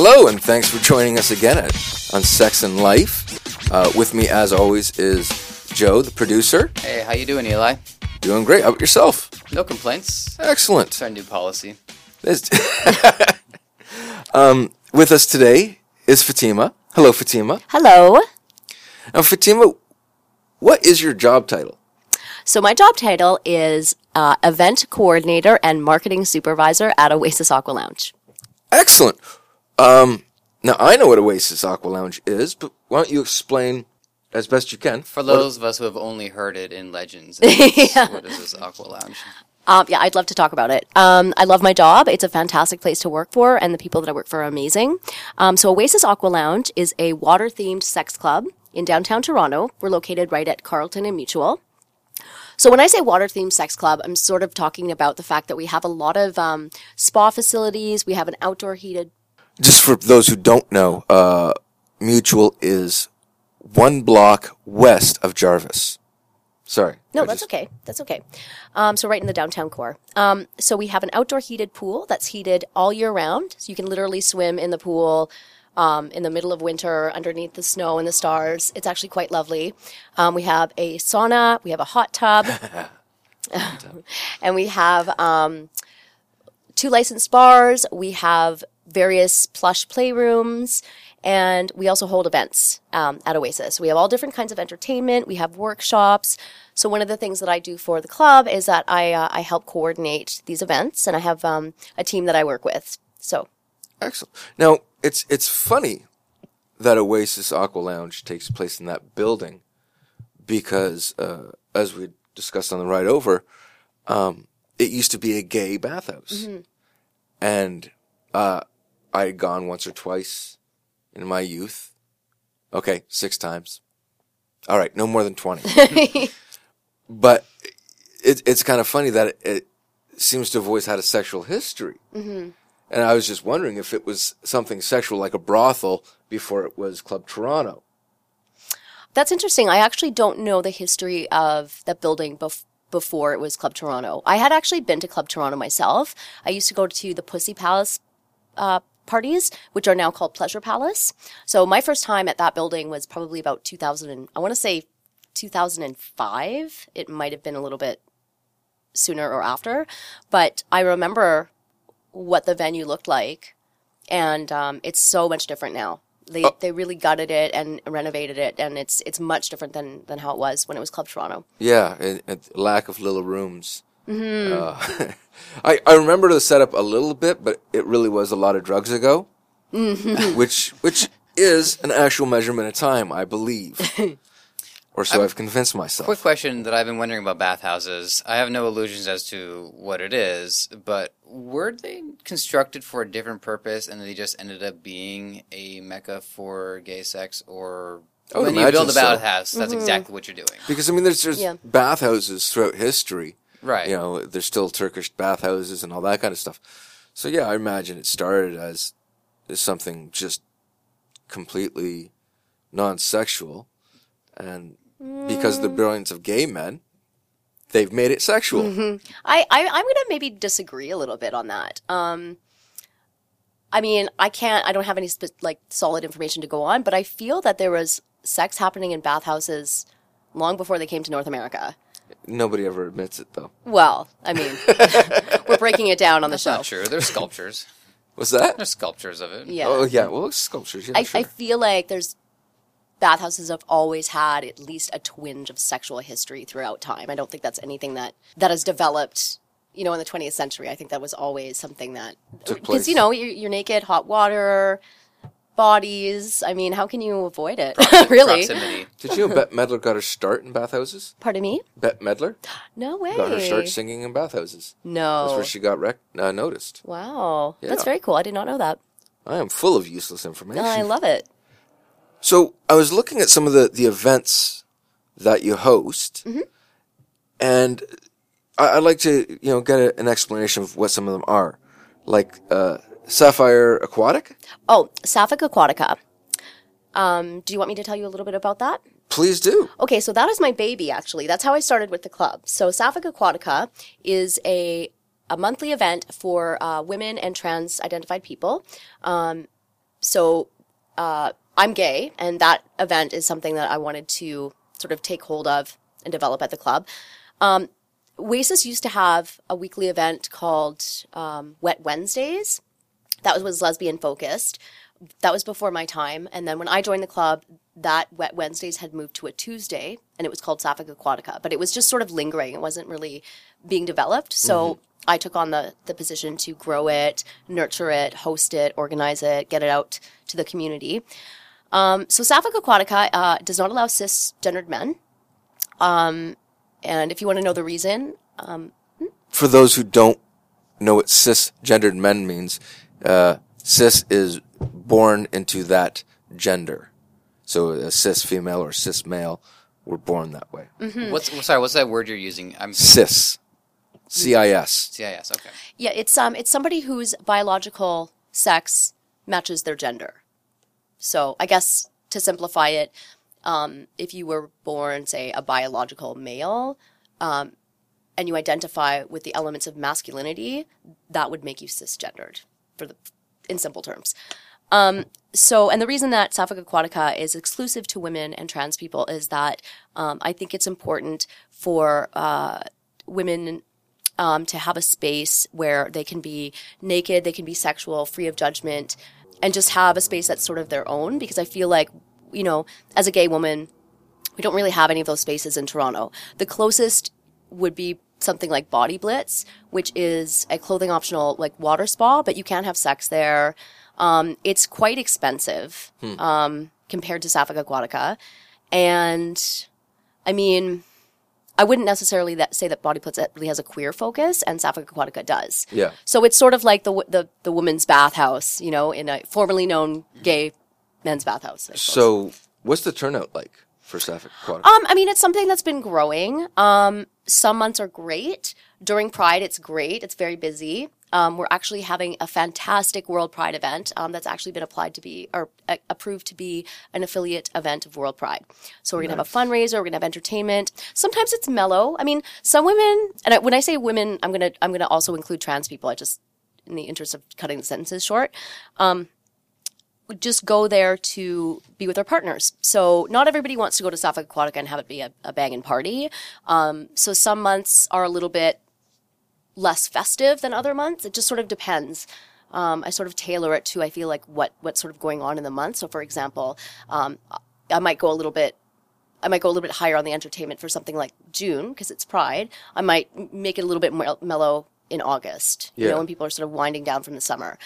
Hello, and thanks for joining us again on Sex and Life. With me, as always, is Joe, the producer. Hey, how you doing, Eli? Doing great. How about yourself? No complaints. Excellent. It's our new policy. With us today is Fatima. Hello, Fatima. Hello. Now, Fatima, what is your job title? So my job title is Event Coordinator and Marketing Supervisor at Oasis Aqua Lounge. Excellent. Now, I know what Oasis Aqua Lounge is, but why don't you explain as best you can? For those of us who have only heard it in legends, yeah. What is this Aqua Lounge? Yeah, I'd love to talk about it. I love my job. It's a fantastic place to work for, and the people that I work for are amazing. So Oasis Aqua Lounge is a water-themed sex club in downtown Toronto. We're located right at Carleton and Mutual. So when I say water-themed sex club, I'm sort of talking about the fact that we have a lot of spa facilities. We have an outdoor heated... Just for those who don't know, Mutual is one block west of Jarvis. Sorry. No, that's okay. That's okay. So right in the downtown core. So we have an outdoor heated pool that's heated all year round. So you can literally swim in the pool in the middle of winter underneath the snow and the stars. It's actually quite lovely. We have a sauna. We have a hot tub. And we have two licensed bars. We have various plush playrooms, and we also hold events at Oasis. We have all different kinds of entertainment. We have workshops. So one of the things that I do for the club is that I help coordinate these events, and I have a team that I work with. So excellent. Now, it's funny that Oasis Aqua Lounge takes place in that building because, as we discussed on the ride over, it used to be a gay bathhouse. Mm-hmm. And I had gone once or twice in my youth. Okay, 6 times. All right, no more than 20. But it's kind of funny that it seems to have always had a sexual history. Mm-hmm. And I was just wondering if it was something sexual like a brothel before it was Club Toronto. That's interesting. I actually don't know the history of that building before it was Club Toronto. I had actually been to Club Toronto myself. I used to go to the Pussy Palace parties, which are now called Pleasure Palace. So my first time at that building was probably about 2005. It might have been a little bit sooner or after, but I remember what the venue looked like, and it's so much different now. They really gutted it and renovated it, and it's much different than how it was when it was Club Toronto. Yeah, and lack of little rooms. Mm-hmm. I remember the setup a little bit, but it really was a lot of drugs ago, mm-hmm. which is an actual measurement of time, I believe, or so I've convinced myself. Quick question that I've been wondering about bathhouses. I have no illusions as to what it is, but were they constructed for a different purpose, and they just ended up being a mecca for gay sex, or when you build a bathhouse, that's mm-hmm. exactly what you're doing? Because I mean, there's yeah. bathhouses throughout history. Right. You know, there's still Turkish bathhouses and all that kind of stuff. So, yeah, I imagine it started as something just completely non-sexual. And because of the brilliance of gay men, they've made it sexual. Mm-hmm. I'm going to maybe disagree a little bit on that. I mean, I don't have any solid information to go on, but I feel that there was sex happening in bathhouses long before they came to North America. Nobody ever admits it, though. Well, I mean, we're breaking it down on the show. That's not true. There's sculptures. What's that? There's sculptures of it. Yeah. Oh, yeah. Well, sculptures. Yeah, I feel like bathhouses have always had at least a twinge of sexual history throughout time. I don't think that's anything that has developed, you know, in the 20th century. I think that was always something that took place. Because, you know, you're naked, hot water, bodies. I mean, how can you avoid it? Really? Proximity. Did you know Bette Midler got her start in bathhouses? Pardon me? Bette Midler? No way. Got her start singing in bathhouses. No. That's where she got noticed. Wow. Yeah. That's very cool. I did not know that. I am full of useless information. I love it. So I was looking at some of the events that you host, mm-hmm. and I'd like to, you know, get an explanation of what some of them are. Like, Sapphic Aquatic? Oh, Sapphic Aquatica. Do you want me to tell you a little bit about that? Please do. Okay, so that is my baby, actually. That's how I started with the club. So Sapphic Aquatica is a monthly event for women and trans-identified people. So I'm gay, and that event is something that I wanted to sort of take hold of and develop at the club. Oasis used to have a weekly event called Wet Wednesdays. That was lesbian focused. That was before my time. And then when I joined the club, that Wet Wednesdays had moved to a Tuesday, and it was called Sapphic Aquatica. But it was just sort of lingering. It wasn't really being developed. So I took on the position to grow it, nurture it, host it, organize it, get it out to the community. So Sapphic Aquatica does not allow cisgendered men. And if you want to know the reason... For those who don't know what cisgendered men means, cis is born into that gender. So a cis female or cis male were born that way. Mm-hmm. What's that word you're using? Cis. C-I-S. C-I-S, okay. Yeah, it's somebody whose biological sex matches their gender. So I guess to simplify it, if you were born, say, a biological male, and you identify with the elements of masculinity, that would make you cisgendered, in simple terms. And the reason that Sapphic Aquatica is exclusive to women and trans people is that, I think it's important for, women, to have a space where they can be naked, they can be sexual, free of judgment, and just have a space that's sort of their own. Because I feel like, you know, as a gay woman, we don't really have any of those spaces in Toronto. The closest would be something like Body Blitz, which is a clothing optional, like, water spa, but you can't have sex there. It's quite expensive, compared to Sapphic Aquatica. And I mean, I wouldn't necessarily say that Body Blitz really has a queer focus, and Sapphic Aquatica does. Yeah. So it's sort of like the women's bathhouse, you know, in a formerly known gay men's bathhouse. So what's the turnout like for Sapphic Aquatica? I mean, it's something that's been growing. Some months are great. During Pride, it's great. It's very busy. We're actually having a fantastic World Pride event that's actually been approved to be an affiliate event of World Pride. So we're going to have a fundraiser. We're going to have entertainment. Sometimes it's mellow. I mean, some women, and when I say women, I'm going to also include trans people. I just, in the interest of cutting the sentences short, just go there to be with their partners. So not everybody wants to go to Sapphic Aquatica and have it be a banging party. So some months are a little bit less festive than other months. It just sort of depends. I sort of tailor it to, I feel like, what's sort of going on in the month. So for example, I might go a little bit higher on the entertainment for something like June, because it's Pride. I might make it a little bit mellow in August, you know, when people are sort of winding down from the summer.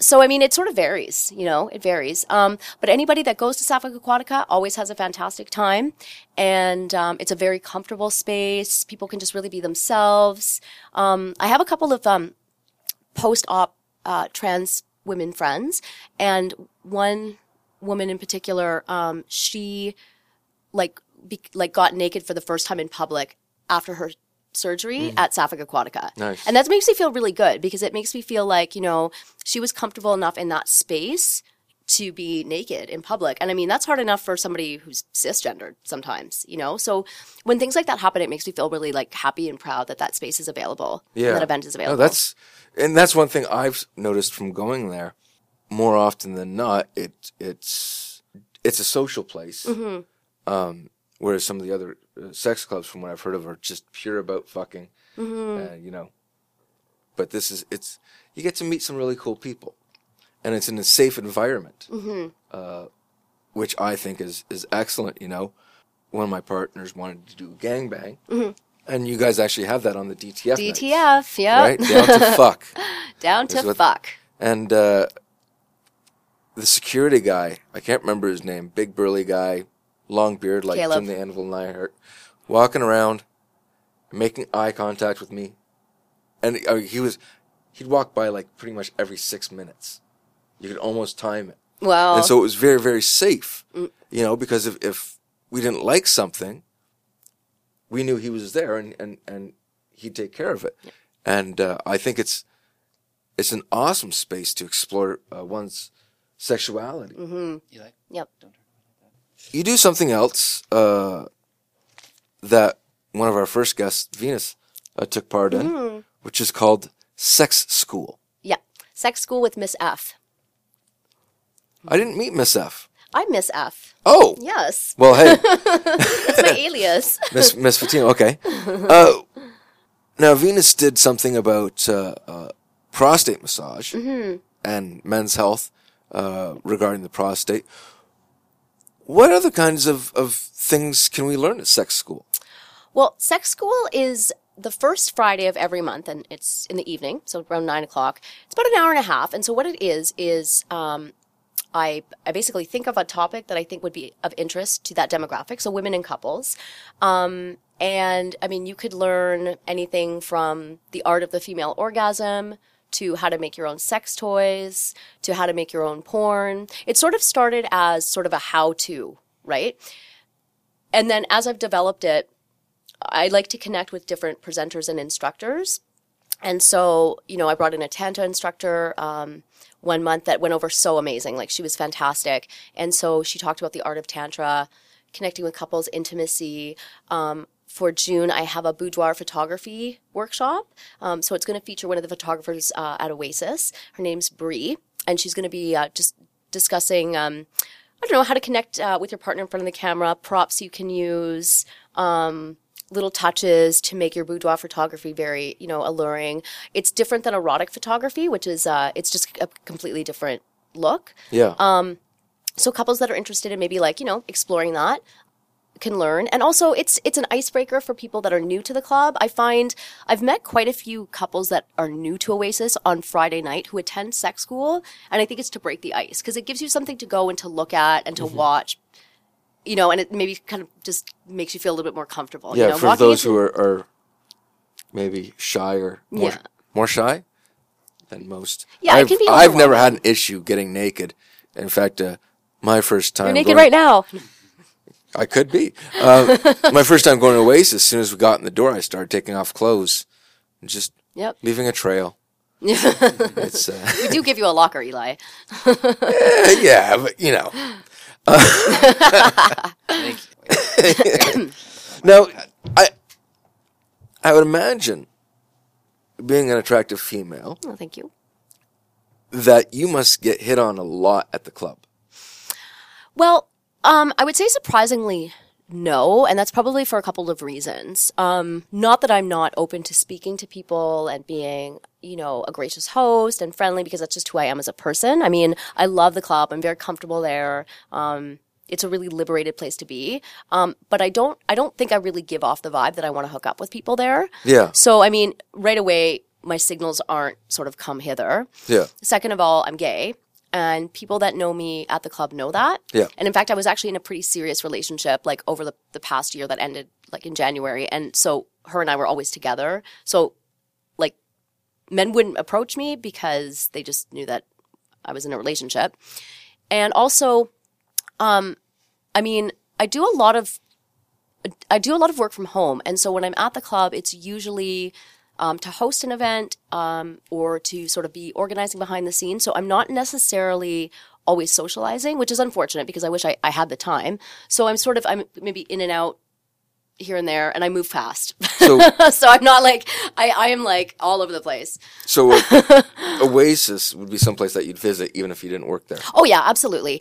So I mean, it sort of varies, you know, it varies. But anybody that goes to Sapphic Aquatica always has a fantastic time, and it's a very comfortable space. People can just really be themselves. I have a couple of post-op trans women friends, and one woman in particular, she like got naked for the first time in public after her surgery at Sapphic Aquatica. Nice. And that makes me feel really good, because it makes me feel like, you know, she was comfortable enough in that space to be naked in public. And I mean, that's hard enough for somebody who's cisgendered sometimes, you know? So when things like that happen, it makes me feel really, like, happy and proud that that space is available, and that event is available. No, that's one thing I've noticed from going there. More often than not, it's a social place. Mm-hmm. Whereas some of the other sex clubs, from what I've heard of, are just pure about fucking, you know. But you get to meet some really cool people, and it's in a safe environment, which I think is excellent, you know. One of my partners wanted to do a gangbang, and you guys actually have that on the DTF. DTF, yeah. Right? Down to fuck. Down to fuck. And the security guy, I can't remember his name, big burly guy, long beard, like Caleb. Jim the Anvil Neihart, walking around, making eye contact with me. And he'd walk by, like, pretty much every 6 minutes. You could almost time it. Wow. And so it was very, very safe, you know, because if we didn't like something, we knew he was there and he'd take care of it. Yeah. And I think it's an awesome space to explore one's sexuality. Mm-hmm. You like? Yep. You do something else that one of our first guests, Venus, took part in, which is called Sex School. Yeah, Sex School with Miss F. I didn't meet Miss F. I'm Miss F. Oh. Yes. Well, hey. That's my alias. Miss Fatima, okay. Now, Venus did something about prostate massage and men's health regarding the prostate. What other kinds of things can we learn at Sex School? Well, Sex School is the first Friday of every month, and it's in the evening, so around 9 o'clock. It's about an hour and a half, and so what it is I basically think of a topic that I think would be of interest to that demographic, so women and couples. And, I mean, you could learn anything from the art of the female orgasm to how to make your own sex toys, to how to make your own porn. It sort of started as sort of a how-to, right? And then as I've developed it, I like to connect with different presenters and instructors. And so, you know, I brought in a Tantra instructor one month that went over so amazing. Like, she was fantastic. And so she talked about the art of Tantra, connecting with couples, intimacy. For June, I have a boudoir photography workshop. So it's going to feature one of the photographers at Oasis. Her name's Bree. And she's going to be just discussing, I don't know, how to connect with your partner in front of the camera, props you can use, little touches to make your boudoir photography very, you know, alluring. It's different than erotic photography, which is, it's just a completely different look. Yeah. So couples that are interested in maybe like, you know, exploring that can learn. And also it's an icebreaker for people that are new to the club. I find I've met quite a few couples that are new to Oasis on Friday night who attend Sex School. And I think it's to break the ice because it gives you something to go and to look at and to watch. You know, and it maybe kind of just makes you feel a little bit more comfortable. Yeah, you know? For those who are maybe shy or more shy than most. Yeah, it can be. I've never had an issue getting naked. In fact, my first time. You're naked right now. I could be. My first time going to Oasis, as soon as we got in the door, I started taking off clothes and just leaving a trail. It's, we do give you a locker, Eli. Yeah, but you know. Thank you. Now, I would imagine, being an attractive female, oh, thank you, that you must get hit on a lot at the club. Well, I would say surprisingly no, and that's probably for a couple of reasons. Not that I'm not open to speaking to people and being, you know, a gracious host and friendly, because that's just who I am as a person. I mean, I love the club. I'm very comfortable there. It's a really liberated place to be. But I don't think I really give off the vibe that I want to hook up with people there. Yeah. So, I mean, right away, my signals aren't sort of come hither. Yeah. Second of all, I'm gay. And people that know me at the club know that. Yeah. And in fact, I was actually in a pretty serious relationship, like, over the past year that ended, like, in January. And so her and I were always together. So, like, men wouldn't approach me because they just knew that I was in a relationship. And also, I mean, I do a lot of work from home. And so when I'm at the club, it's usually to host an event or to sort of be organizing behind the scenes. So I'm not necessarily always socializing, which is unfortunate because I wish I had the time. So I'm maybe in and out here and there, and I move fast. So, so I'm not like, I am like all over the place. So Oasis would be someplace that you'd visit even if you didn't work there. Oh yeah, absolutely.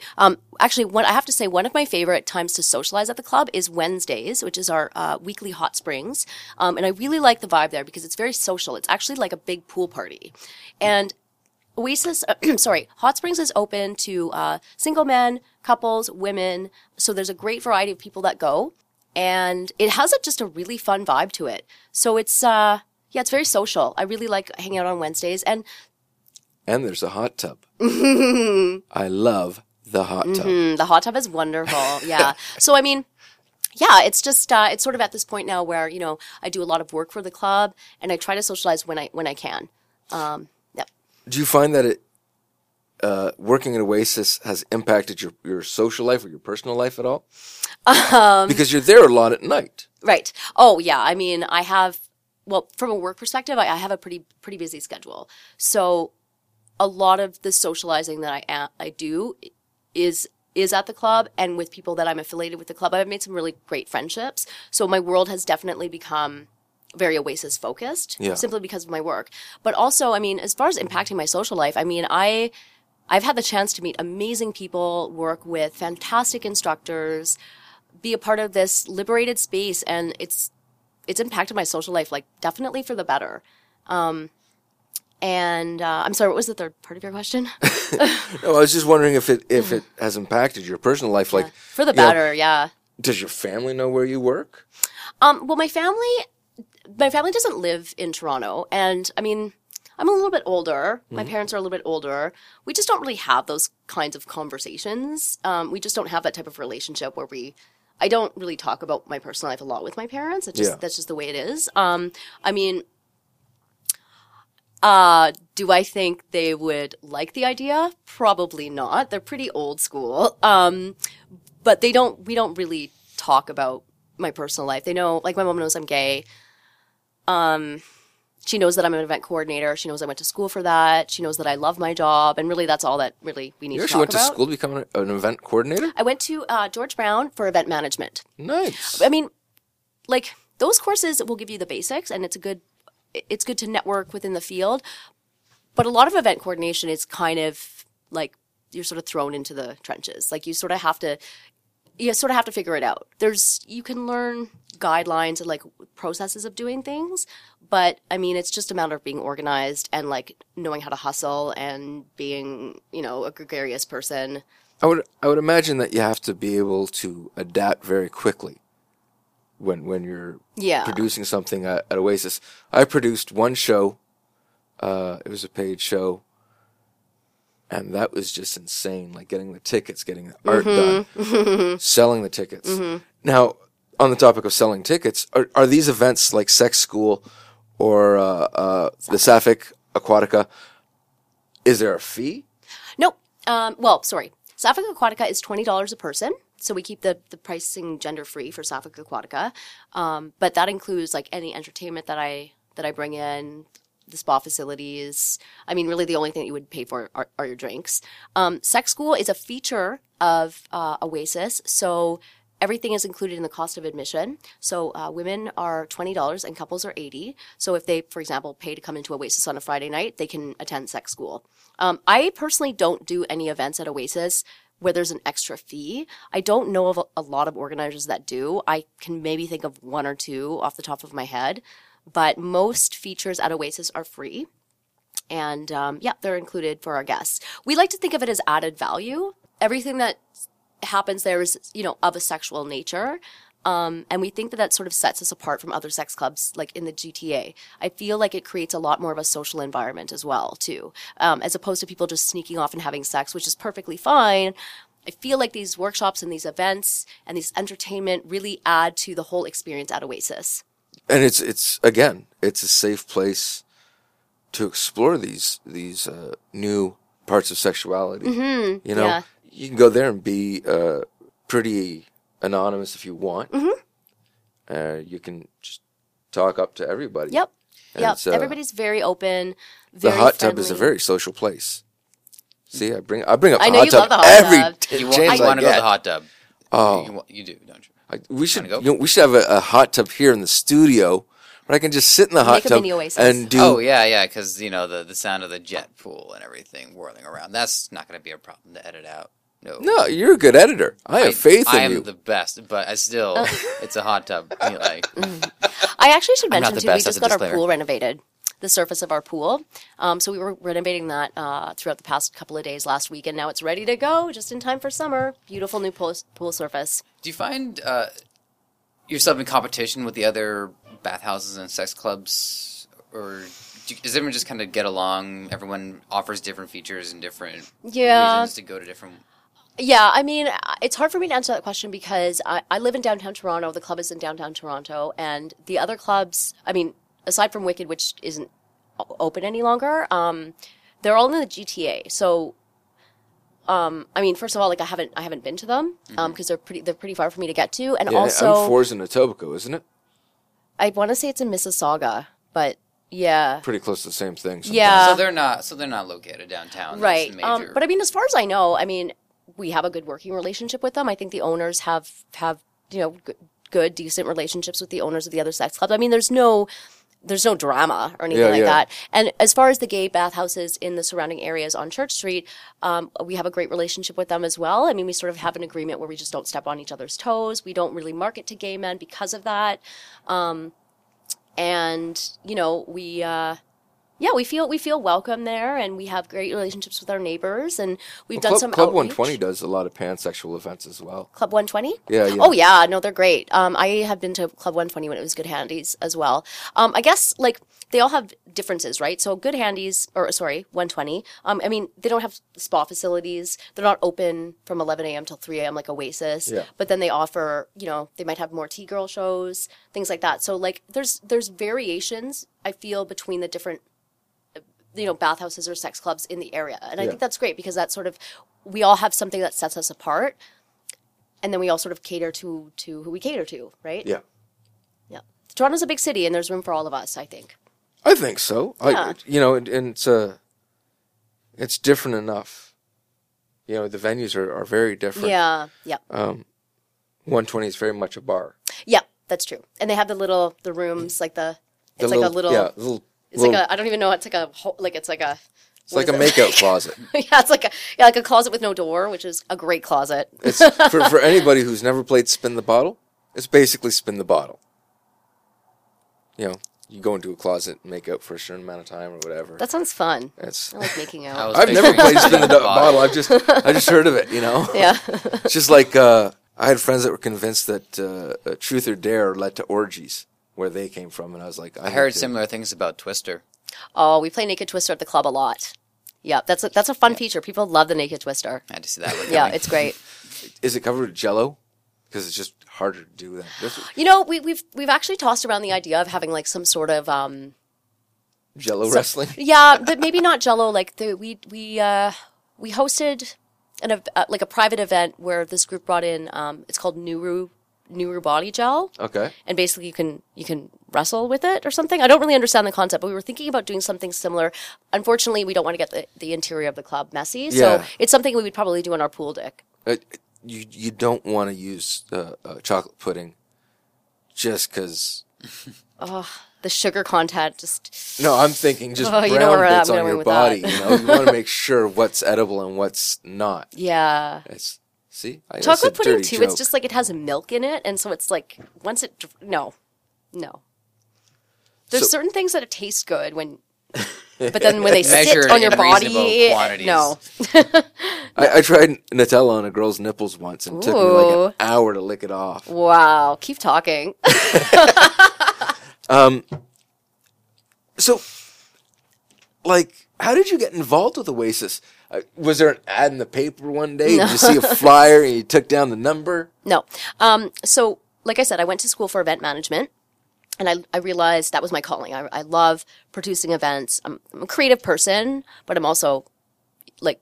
Actually, I have to say, one of my favorite times to socialize at the club is Wednesdays, which is our weekly Hot Springs. And I really like the vibe there because it's very social. It's actually like a big pool party. And Oasis, Hot Springs is open to single men, couples, women. So there's a great variety of people that go. And it has just a really fun vibe to it. So it's, it's very social. I really like hanging out on Wednesdays. And there's a hot tub. I love the hot tub. The hot tub is wonderful. Yeah. So, I mean, yeah, it's just, it's sort of at this point now where, you know, I do a lot of work for the club and I try to socialize when I can. Do you find that working at Oasis has impacted your social life or your personal life at all? Because you're there a lot at night. Right. Oh, yeah. I mean, from a work perspective, I have a pretty busy schedule. So a lot of the socializing that I do is at the club and with people that I'm affiliated with the club. I've made some really great friendships. So my world has definitely become very Oasis focused simply because of my work. But also, I mean, as far as impacting my social life, I mean, I've had the chance to meet amazing people, work with fantastic instructors, be a part of this liberated space, and it's impacted my social life, like, definitely for the better. I'm sorry, what was the third part of your question? No, I was just wondering if it has impacted your personal life, like, for the better, yeah. Does your family know where you work? Well, my family doesn't live in Toronto, and I mean, I'm a little bit older. Mm-hmm. My parents are a little bit older. We just don't really have those kinds of conversations. We just don't have that type of relationship where I don't really talk about my personal life a lot with my parents. That's just the way it is. Do I think they would like the idea? Probably not. They're pretty old school. But we don't really talk about my personal life. They know, like, my mom knows I'm gay. She knows that I'm an event coordinator. She knows I went to school for that. She knows that I love my job. And really, that's all that really we need to talk about. You actually went to school to become an event coordinator? I went to George Brown for event management. Nice. I mean, like, those courses will give you the basics, and it's good to network within the field. But a lot of event coordination is kind of like you're sort of thrown into the trenches. Like, you sort of have to figure it out. You can learn guidelines and, like, processes of doing things, but I mean, it's just a matter of being organized and, like, knowing how to hustle and being, you know, a gregarious person. I would imagine that you have to be able to adapt very quickly when you're producing something at Oasis. I produced one show. It was a paid show. And that was just insane, like, getting the tickets, getting the art done, selling the tickets. Mm-hmm. Now, on the topic of selling tickets, are these events like Sex School or the Sapphic Aquatica, is there a fee? No. Sapphic Aquatica is $20 a person, so we keep the pricing gender-free for Sapphic Aquatica. But that includes, like, any entertainment that I bring in, the spa facilities. I mean, really the only thing that you would pay for are your drinks. Sex School is a feature of Oasis, so everything is included in the cost of admission. So women are $20 and couples are $80. So if they, for example, pay to come into Oasis on a Friday night, they can attend Sex School. I personally don't do any events at Oasis where there's an extra fee. I don't know of a lot of organizers that do. I can maybe think of one or two off the top of my head. But most features at Oasis are free, and they're included for our guests. We like to think of it as added value. Everything that happens there is, you know, of a sexual nature, and we think that sort of sets us apart from other sex clubs, like, in the GTA. I feel like it creates a lot more of a social environment as well, too, as opposed to people just sneaking off and having sex, which is perfectly fine. I feel like these workshops and these events and these entertainment really add to the whole experience at Oasis. And it's a safe place to explore these new parts of sexuality. Mm-hmm. You know, you can go there and be pretty anonymous if you want. Mm-hmm. You can just talk up to everybody. Yep. And everybody's very open. Very the hot friendly. Tub is a very social place. See, I bring up. I know you love the hot tub. You want to go to the hot tub. Oh, you do, don't you? We should go. You know, we should have a hot tub here in the studio where I can just sit in the hot tub and do. Oh yeah, because you know the sound of the jet pool and everything whirling around. That's not going to be a problem to edit out. No, you're a good editor. I have faith in you. I am the best, but I still it's a hot tub. Eli. I actually should mention too. We just got our pool renovated. The surface of our pool. So we were renovating that throughout the past couple of days last week, and now it's ready to go just in time for summer. Beautiful new pool surface. Do you find yourself in competition with the other bathhouses and sex clubs? Or does everyone just kind of get along? Everyone offers different features and different reasons to go to different... Yeah, I mean, it's hard for me to answer that question because I live in downtown Toronto. The club is in downtown Toronto, and the other clubs, I mean... Aside from Wicked, which isn't open any longer, they're all in the GTA. So, I mean, first of all, like I haven't been to them because they're pretty far for me to get to, and also M4's in Etobicoke, isn't it? I want to say it's in Mississauga, but pretty close to the same thing. Sometimes. Yeah, so they're not located downtown, right? But I mean, as far as I know, I mean, we have a good working relationship with them. I think the owners have you know good decent relationships with the owners of the other sex clubs. I mean, there's no there's no drama or anything that. And as far as the gay bathhouses in the surrounding areas on Church Street, we have a great relationship with them as well. I mean, we sort of have an agreement where we just don't step on each other's toes. We don't really market to gay men because of that. And, you know, we feel welcome there, and we have great relationships with our neighbors, and we've done some Club outreach. 120 does a lot of pansexual events as well. Club 120? Yeah. Oh, yeah. No, they're great. I have been to Club 120 when it was Good Handy's as well. I guess, like, they all have differences, right? So Good Handy's, 120, I mean, they don't have spa facilities. They're not open from 11 a.m. till 3 a.m. like Oasis. Yeah. But then they offer, you know, they might have more T-girl shows, things like that. So, like, there's variations, I feel, between the different, you know, bathhouses or sex clubs in the area. And I think that's great, because that's sort of, we all have something that sets us apart, and then we all sort of cater to who we cater to, right? Yeah. Yeah. Toronto's a big city, and there's room for all of us, I think. I think so. Yeah. It's different enough. You know, the venues are very different. Yeah, yeah. 120 is very much a bar. Yeah, that's true. And they have the rooms, like I don't even know. It's like a makeout closet. Yeah, it's like a closet with no door, which is a great closet. It's for anybody who's never played Spin the Bottle. It's basically Spin the Bottle. You know, you go into a closet and make out for a certain amount of time or whatever. That sounds fun. I like making out. I've never played Spin the Bottle. I just heard of it. You know. Yeah. It's just like I had friends that were convinced that Truth or Dare led to orgies, where they came from, and I was like... I heard similar things about Twister. Oh, we play Naked Twister at the club a lot. Yeah, that's a fun feature. People love the Naked Twister. I had to see that one. Yeah, it's great. Is it covered with Jell-O? Because it's just harder to do that. You know, we've actually tossed around the idea of having, like, some sort of... Jell-O wrestling? Yeah, but maybe not Jell-O. Like, we hosted a private event where this group brought in... it's called Nuru body gel. Okay. And basically you can wrestle with it or something. I don't really understand the concept, but we were thinking about doing something similar. Unfortunately, we don't want to get the interior of the club messy. Yeah. So it's something we would probably do on our pool deck. You don't want to use chocolate pudding just because... Oh, the sugar content just... No, I'm thinking just brown bits on your body. You know, you want to make sure what's edible and what's not. Yeah. Chocolate pudding too. Joke. It's just like it has milk in it, and so it's like once it no. There's certain things that taste good but then when they sit on your body, no. I tried Nutella on a girl's nipples once, and it took me like an hour to lick it off. Wow, keep talking. So, like, how did you get involved with Oasis? Was there an ad in the paper one day? No. Did you see a flyer and you took down the number? No. So, like I said, I went to school for event management, and I realized that was my calling. I love producing events. I'm a creative person, but I'm also, like,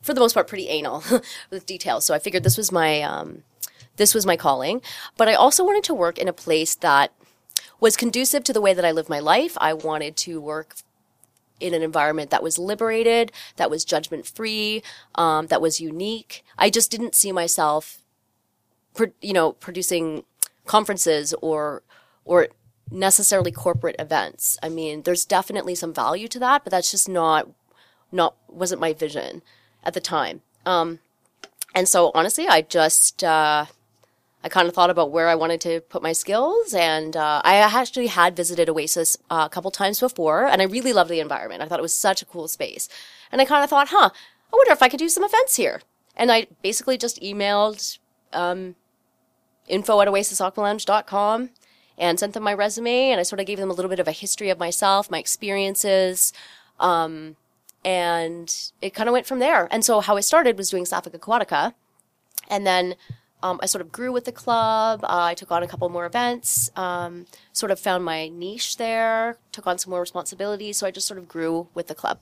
for the most part, pretty anal with details. So I figured this was my calling. But I also wanted to work in a place that was conducive to the way that I live my life. I wanted to work in an environment that was liberated, that was judgment-free, that was unique. I just didn't see myself, producing conferences or necessarily corporate events. I mean, there's definitely some value to that, but that's just wasn't my vision at the time. And so honestly, I just, I kind of thought about where I wanted to put my skills, and I actually had visited Oasis a couple times before, and I really loved the environment. I thought it was such a cool space. And I kind of thought, I wonder if I could do some events here. And I basically just emailed info@oasisaqualounge.com and sent them my resume, and I sort of gave them a little bit of a history of myself, my experiences, and it kind of went from there. And so how I started was doing Sapphic Aquatica, and then... I sort of grew with the club. I took on a couple more events, sort of found my niche there, took on some more responsibilities. So I just sort of grew with the club.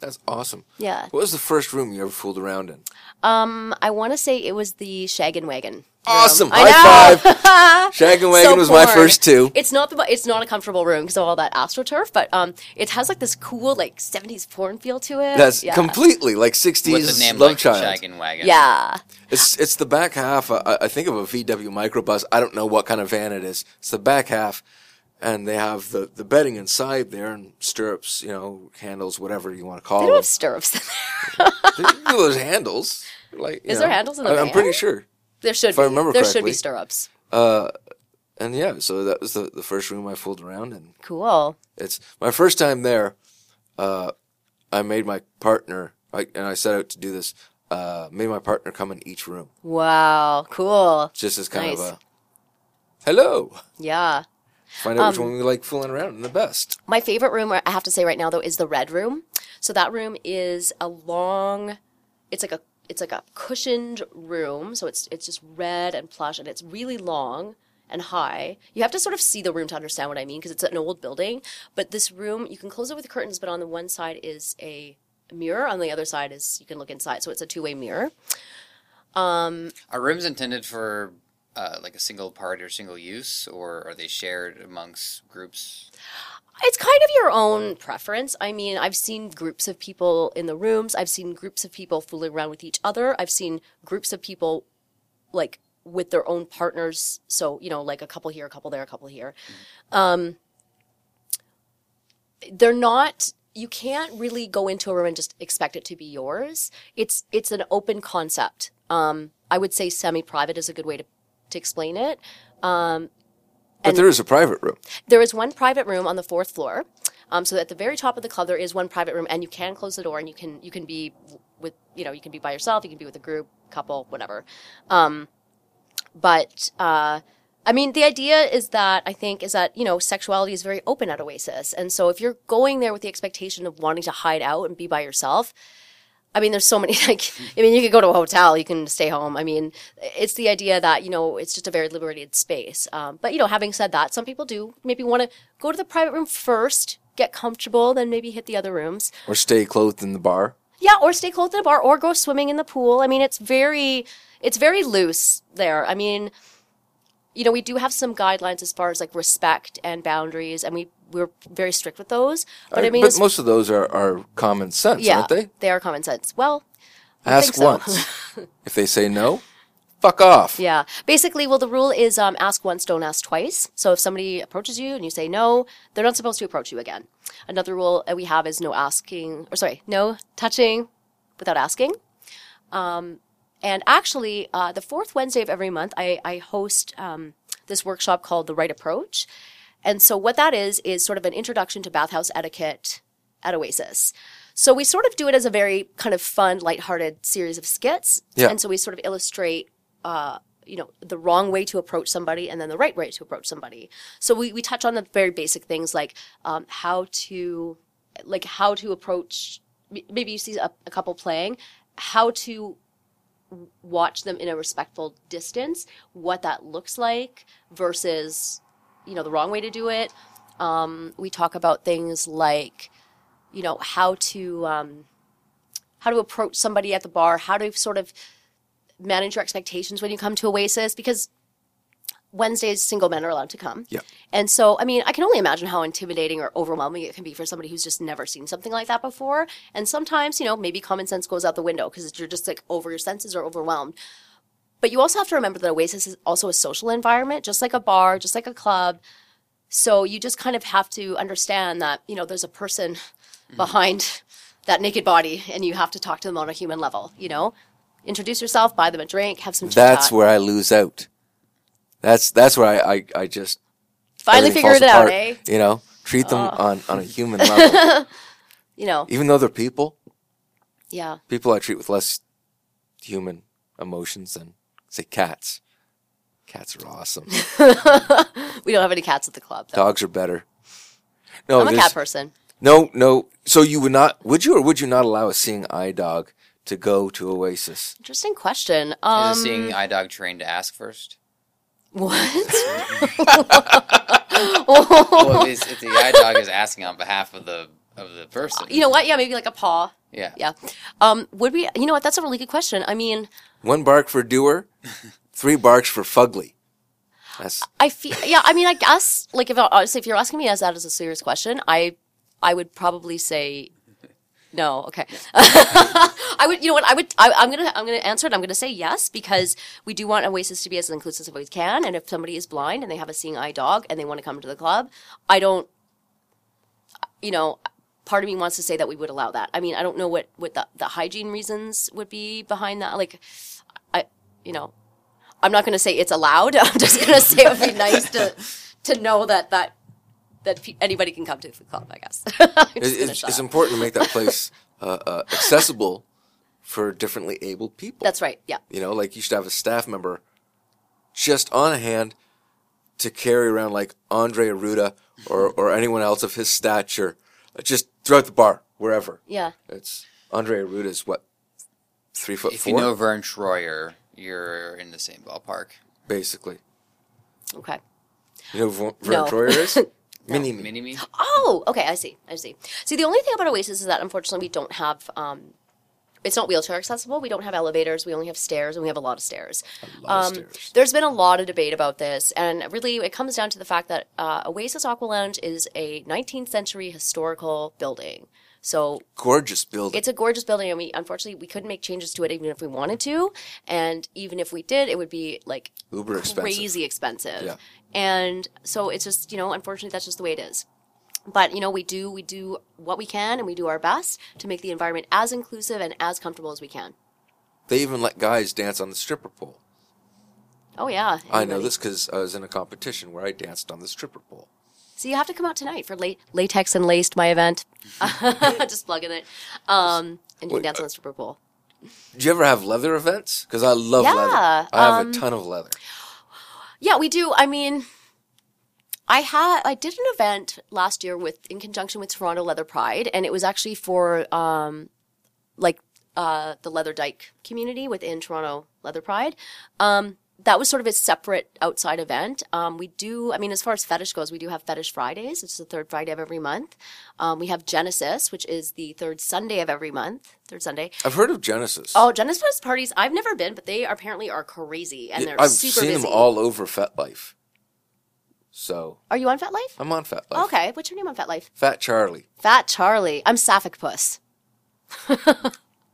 That's awesome. Yeah. What was the first room you ever fooled around in? I want to say it was the Shag and Wagon room. Awesome. High five. Shag and Wagon was my first two. It's not a comfortable room because of all that AstroTurf, but it has like this cool like 70s porn feel to it. That's completely like 60s. What's the name? Love Child. Shag and Wagon. Yeah. It's the back half, I think, of a VW microbus. I don't know what kind of van it is. It's the back half. And they have the bedding inside there and stirrups, you know, handles, whatever you want to call them. They don't have stirrups in there. There's handles. Like, is there handles in the van? I'm pretty sure. There should be. If I remember correctly. There should be stirrups. And yeah, so that was the first room I fooled around in. Cool. It's my first time there. I made my partner, and I set out to do this, made my partner come in each room. Wow, cool. Just as kind of a, hello. Yeah. Find out which one we like fooling around and the best. My favorite room, I have to say right now, though, is the red room. So that room is a long, it's like a cushioned room. So it's just red and plush, and it's really long and high. You have to sort of see the room to understand what I mean, because it's an old building. But this room, you can close it with curtains, but on the one side is a mirror. On the other side is, you can look inside. So it's a two-way mirror. Are rooms intended for... like a single part or single use, or are they shared amongst groups? It's kind of your own preference. I mean, I've seen groups of people in the rooms. I've seen groups of people fooling around with each other. I've seen groups of people, like, with their own partners. So, you know, like a couple here, a couple there, a couple here. Mm-hmm. They're not... You can't really go into a room and just expect it to be yours. It's an open concept. I would say semi-private is a good way to explain it. But there is a private room. There is one private room on the fourth floor. So at the very top of the club, there is one private room, and you can close the door, and you can be with, you know, you can be by yourself, you can be with a group, couple, whatever. I mean, the idea is that, I think, is that, you know, sexuality is very open at Oasis. And so if you're going there with the expectation of wanting to hide out and be by yourself, I mean, there's so many, you could go to a hotel, you can stay home. I mean, it's the idea that, you know, it's just a very liberated space. But, you know, having said that, some people do maybe want to go to the private room first, get comfortable, then maybe hit the other rooms. Or stay clothed in the bar. Yeah, or stay clothed in the bar, or go swimming in the pool. I mean, it's very loose there. I mean, you know, we do have some guidelines as far as, like, respect and boundaries, and we're very strict with those. But I mean, but most of those are common sense, aren't they? They are common sense. Well, ask once. If they say no, fuck off. Yeah. Basically, well, the rule is ask once, don't ask twice. So if somebody approaches you and you say no, they're not supposed to approach you again. Another rule we have is no touching without asking. And actually, the fourth Wednesday of every month, I host this workshop called The Right Approach. And so what that is sort of an introduction to bathhouse etiquette at Oasis. So we sort of do it as a very kind of fun, lighthearted series of skits. Yeah. And so we sort of illustrate, the wrong way to approach somebody and then the right way to approach somebody. So we touch on the very basic things like how to approach, maybe you see a couple playing, how to watch them in a respectful distance, what that looks like versus... you know, the wrong way to do it. We talk about things like, you know, how to approach somebody at the bar, how to sort of manage your expectations when you come to Oasis, because Wednesdays single men are allowed to come. Yeah. And so, I mean, I can only imagine how intimidating or overwhelming it can be for somebody who's just never seen something like that before. And sometimes, you know, maybe common sense goes out the window because you're just like over your senses or overwhelmed. But you also have to remember that Oasis is also a social environment, just like a bar, just like a club. So you just kind of have to understand that, you know, there's a person behind that naked body, and you have to talk to them on a human level, you know? Introduce yourself, buy them a drink, have some chit-chat. That's where I lose out. That's where I just... Finally figured it out, eh? You know, treat them on a human level. You know. Even though they're people. Yeah. People I treat with less human emotions than... Say cats. Cats are awesome. We don't have any cats at the club, though. Dogs are better. No, I'm a cat person. No. So you would not, would you not allow a seeing eye dog to go to Oasis? Interesting question. Is a seeing eye dog trained to ask first? What? Well, if the eye dog is asking on behalf of the person. You know what? Yeah, maybe like a paw. Yeah. Would we, you know what? That's a really good question. I mean. One bark for doer, three barks for fugly. I guess, like, if you're asking me as a serious question, I would probably say No, okay. I would, you know what? I'm gonna answer it. I'm gonna say yes, because we do want Oasis to be as inclusive as we can. And if somebody is blind and they have a seeing eye dog and they want to come to the club, I don't, you know, part of me wants to say that we would allow that. I mean, I don't know what the hygiene reasons would be behind that. Like, I'm not gonna say it's allowed. I'm just gonna say it would be nice to know that anybody can come to the club, I guess. It's important to make that place accessible for differently abled people. That's right, yeah. You know, like you should have a staff member just on hand to carry around like Andre Arruda or anyone else of his stature just throughout the bar, wherever. Yeah. It's Andre Arruda's, what, 3 foot if 4? If you know Vern Troyer, you're in the same ballpark. Basically. Okay. You know who Vern Troyer is? No. Mini-me. Oh, okay, I see. See, the only thing about Oasis is that, unfortunately, we don't have, it's not wheelchair accessible. We don't have elevators. We only have stairs, and we have a lot of stairs. There's been a lot of debate about this, and really it comes down to the fact that Oasis Aqua Lounge is a 19th century historical building. So gorgeous building. It's a gorgeous building, and unfortunately we couldn't make changes to it even if we wanted to, and even if we did, it would be like uber crazy expensive. Yeah. And so it's just, you know, unfortunately that's just the way it is. But, you know, we do what we can, and we do our best to make the environment as inclusive and as comfortable as we can. They even let guys dance on the stripper pole. Oh yeah. Anybody. I know this because I was in a competition where I danced on the stripper pole. So you have to come out tonight for Latex and Laced, my event. Just plugging it. And you can dance on the stripper pole. Do you ever have leather events? Because I love leather. I have a ton of leather. Yeah, we do. I mean, I did an event last year in conjunction with Toronto Leather Pride, and it was actually for the leather dyke community within Toronto Leather Pride. That was sort of a separate outside event. As far as fetish goes, we do have Fetish Fridays. It's the third Friday of every month. We have Genesis, which is the third Sunday of every month. Third Sunday. I've heard of Genesis. Oh, Genesis parties. I've never been, but they apparently are crazy, and they're super busy. I've seen them all over FetLife. So. Are you on FetLife? I'm on FetLife. Okay. What's your name on FetLife? Fat Charlie. Fat Charlie. I'm Sapphic Puss.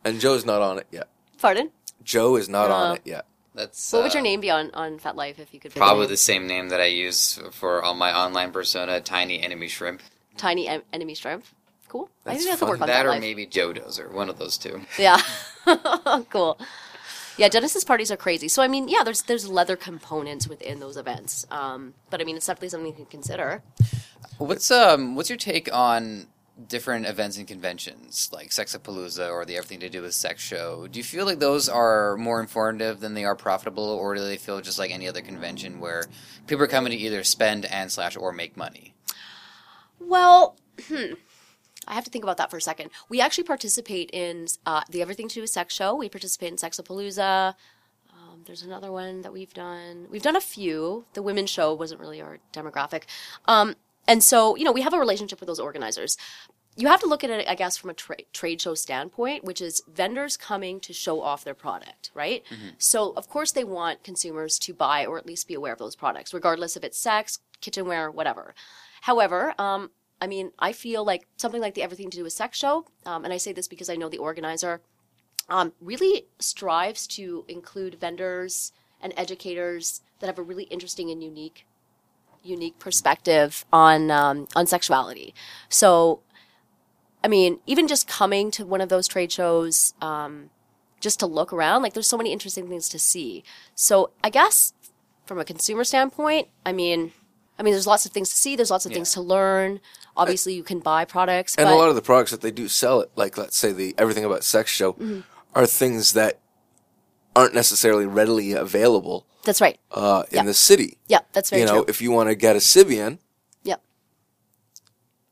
And Joe's not on it yet. Pardon? Joe is not on it yet. What would your name be on FetLife if you could? Probably the same name that I use for all my online persona, Tiny Enemy Shrimp. Tiny Enemy Shrimp. Cool. I think that's a work on that. That or maybe Joe Dozer, one of those two. Yeah. Cool. Yeah, Genesis parties are crazy. So, I mean, yeah, there's leather components within those events. But, I mean, it's definitely something you can consider. What's your take on different events and conventions like Sexapalooza or the Everything to Do with Sex show? Do you feel like those are more informative than they are profitable, or do they feel just like any other convention where people are coming to either spend and/or make money? Well, I have to think about that for a second. We actually participate in the Everything to Do with Sex show. We participate in Sexapalooza. There's another one that we've done. We've done a few. The women's show wasn't really our demographic. And so, you know, we have a relationship with those organizers. You have to look at it, I guess, from a trade show standpoint, which is vendors coming to show off their product, right? Mm-hmm. So, of course, they want consumers to buy or at least be aware of those products, regardless if it's sex, kitchenware, whatever. However, I feel like something like the Everything to Do with Sex show, and I say this because I know the organizer, really strives to include vendors and educators that have a really interesting and unique perspective on sexuality. So, I mean, even just coming to one of those trade shows, just to look around, like there's so many interesting things to see. So I guess from a consumer standpoint, I mean, there's lots of things to see. There's lots of things to learn. Obviously you can buy products. And a lot of the products that they do sell at, like, let's say the Everything About Sex show are things that aren't necessarily readily available. That's right. In the city. Yeah, that's very true. You know, if you want to get a Sibian,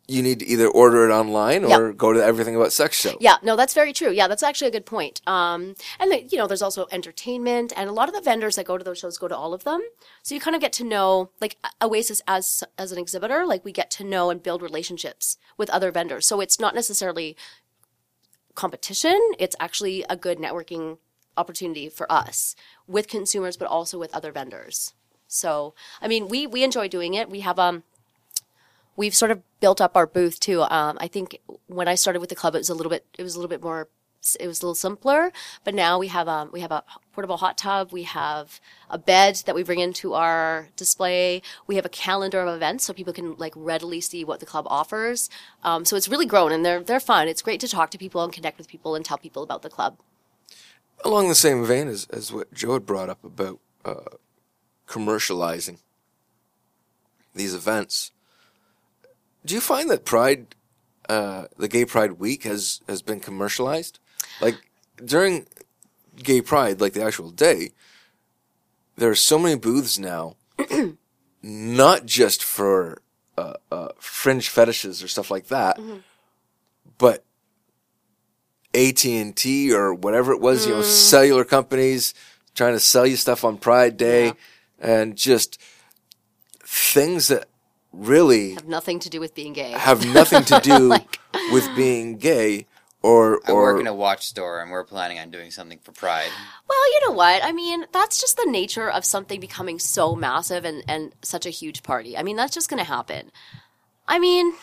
you need to either order it online or go to the Everything About Sex show. Yeah, no, that's very true. Yeah, that's actually a good point. And there's also entertainment, and a lot of the vendors that go to those shows go to all of them. So you kind of get to know, like, Oasis as an exhibitor, like, we get to know and build relationships with other vendors. So it's not necessarily competition. It's actually a good networking opportunity for us with consumers, but also with other vendors. So, I mean, we enjoy doing it. We have we've sort of built up our booth too. I think when I started with the club, it was a little simpler, but now we have a portable hot tub. We have a bed that we bring into our display. We have a calendar of events so people can like readily see what the club offers. So it's really grown and they're fun. It's great to talk to people and connect with people and tell people about the club. Along the same vein as what Joe had brought up about commercializing these events, do you find that Pride, the Gay Pride Week has been commercialized? Like during Gay Pride, like the actual day, there are so many booths now, not just for fringe fetishes or stuff like that, mm-hmm. but AT&T or whatever it was, you know, cellular companies trying to sell you stuff on Pride Day, yeah. and just things that really have nothing to do with being gay. Have nothing to do like, with being gay. Or we're working a watch store and we're planning on doing something for Pride. Well, you know what? I mean, that's just the nature of something becoming so massive and such a huge party. I mean, that's just going to happen. I mean,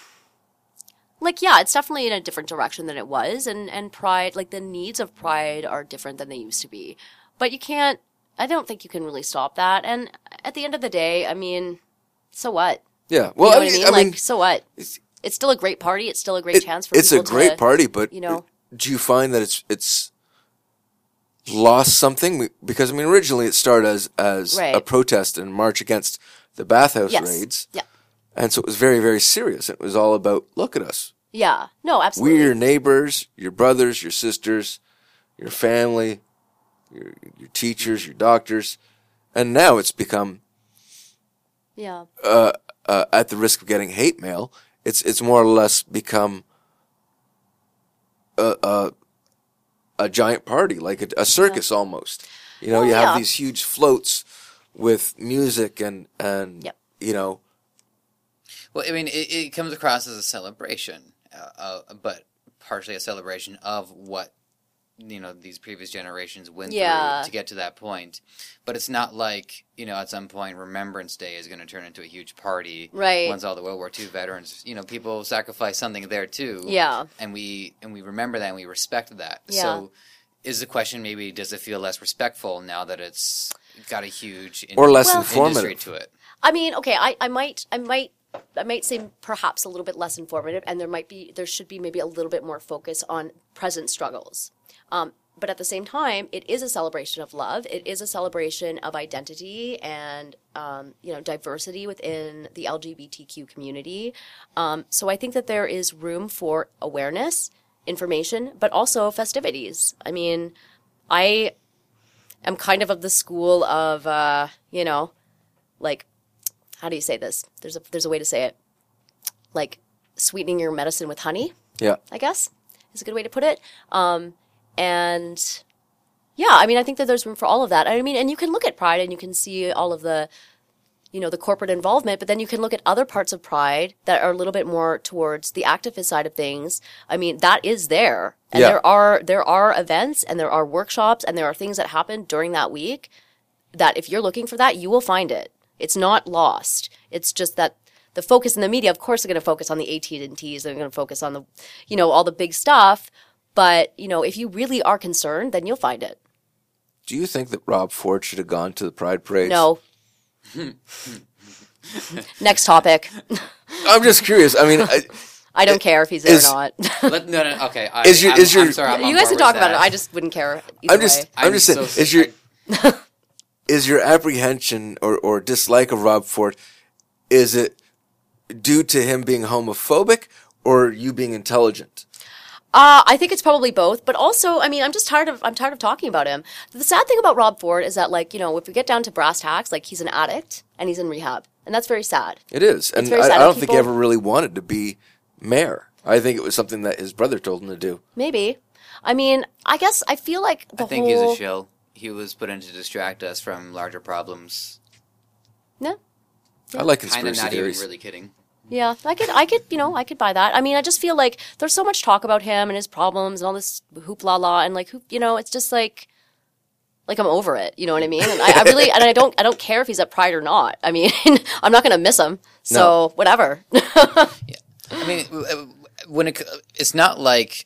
like, yeah, it's definitely in a different direction than it was. And Pride, like the needs of Pride are different than they used to be. But you can't, I don't think you can really stop that. And at the end of the day, I mean, so what? Yeah. Well, you know I mean, so what? It's still a great party. It's still a great chance for people to... It's a great party, but you know, do you find that it's lost something? Because, I mean, originally it started as right. a protest and march against the bathhouse yes. raids. Yeah. And so it was very, very serious. It was all about, look at us. Yeah. No, absolutely. We're your neighbors, your brothers, your sisters, your family, your teachers, your doctors. And now it's become... Yeah. At the risk of getting hate mail... It's more or less become a giant party, like a circus yeah. almost. You know, well, you yeah. have these huge floats with music and yep. you know. Well, I mean, it comes across as a celebration, but partially a celebration of what, you know, these previous generations went yeah. through to get to that point. But it's not like, you know, at some point Remembrance Day is going to turn into a huge party. Right. Once all the World War II veterans, you know, people sacrifice something there too. Yeah. And we remember that and we respect that. Yeah. So is the question maybe, does it feel less respectful now that it's got a huge industry to it? I mean, okay, I might say perhaps a little bit less informative, and there should be maybe a little bit more focus on present struggles. But at the same time, it is a celebration of love. It is a celebration of identity and, you know, diversity within the LGBTQ community. So I think that there is room for awareness, information, but also festivities. I mean, I am kind of the school of, you know, like, how do you say this? There's a way to say it. Like sweetening your medicine with honey. Yeah. I guess is a good way to put it. And yeah, I mean, I think that there's room for all of that. I mean, and you can look at Pride and you can see all of the, you know, the corporate involvement, but then you can look at other parts of Pride that are a little bit more towards the activist side of things. I mean, that is there. And yeah. there are events and there are workshops and there are things that happen during that week that if you're looking for that, you will find it. It's not lost. It's just that the focus in the media, of course, are going to focus on the AT&Ts. They're going to focus on the, you know, all the big stuff. But, you know, if you really are concerned, then you'll find it. Do you think that Rob Ford should have gone to the Pride Parade? No. Next topic. I'm just curious. I mean, I don't care if he's there or not. No. Okay. I'm sorry. I'm you guys can talk about it. I just wouldn't care. I'm just saying. So is your apprehension or dislike of Rob Ford, is it due to him being homophobic or you being intelligent? I think it's probably both, but also, I mean, I'm tired of talking about him. The sad thing about Rob Ford is that, like, you know, if we get down to brass tacks, like, he's an addict and he's in rehab, and that's very sad. It is, and I don't think he ever really wanted to be mayor. I think it was something that his brother told him to do. Maybe. I mean, I guess I feel like I think he's a shill. He was put in to distract us from larger problems. No. Yeah. I like conspiracy theories. Kind of not even really kidding. Yeah, I could buy that. I mean, I just feel like there's so much talk about him and his problems and all this hoopla, and like, you know, it's just like, like, I'm over it. You know what I mean? And I really, and I don't care if he's at Pride or not. I mean, I'm not going to miss him. So whatever. Yeah. I mean, when it's not like,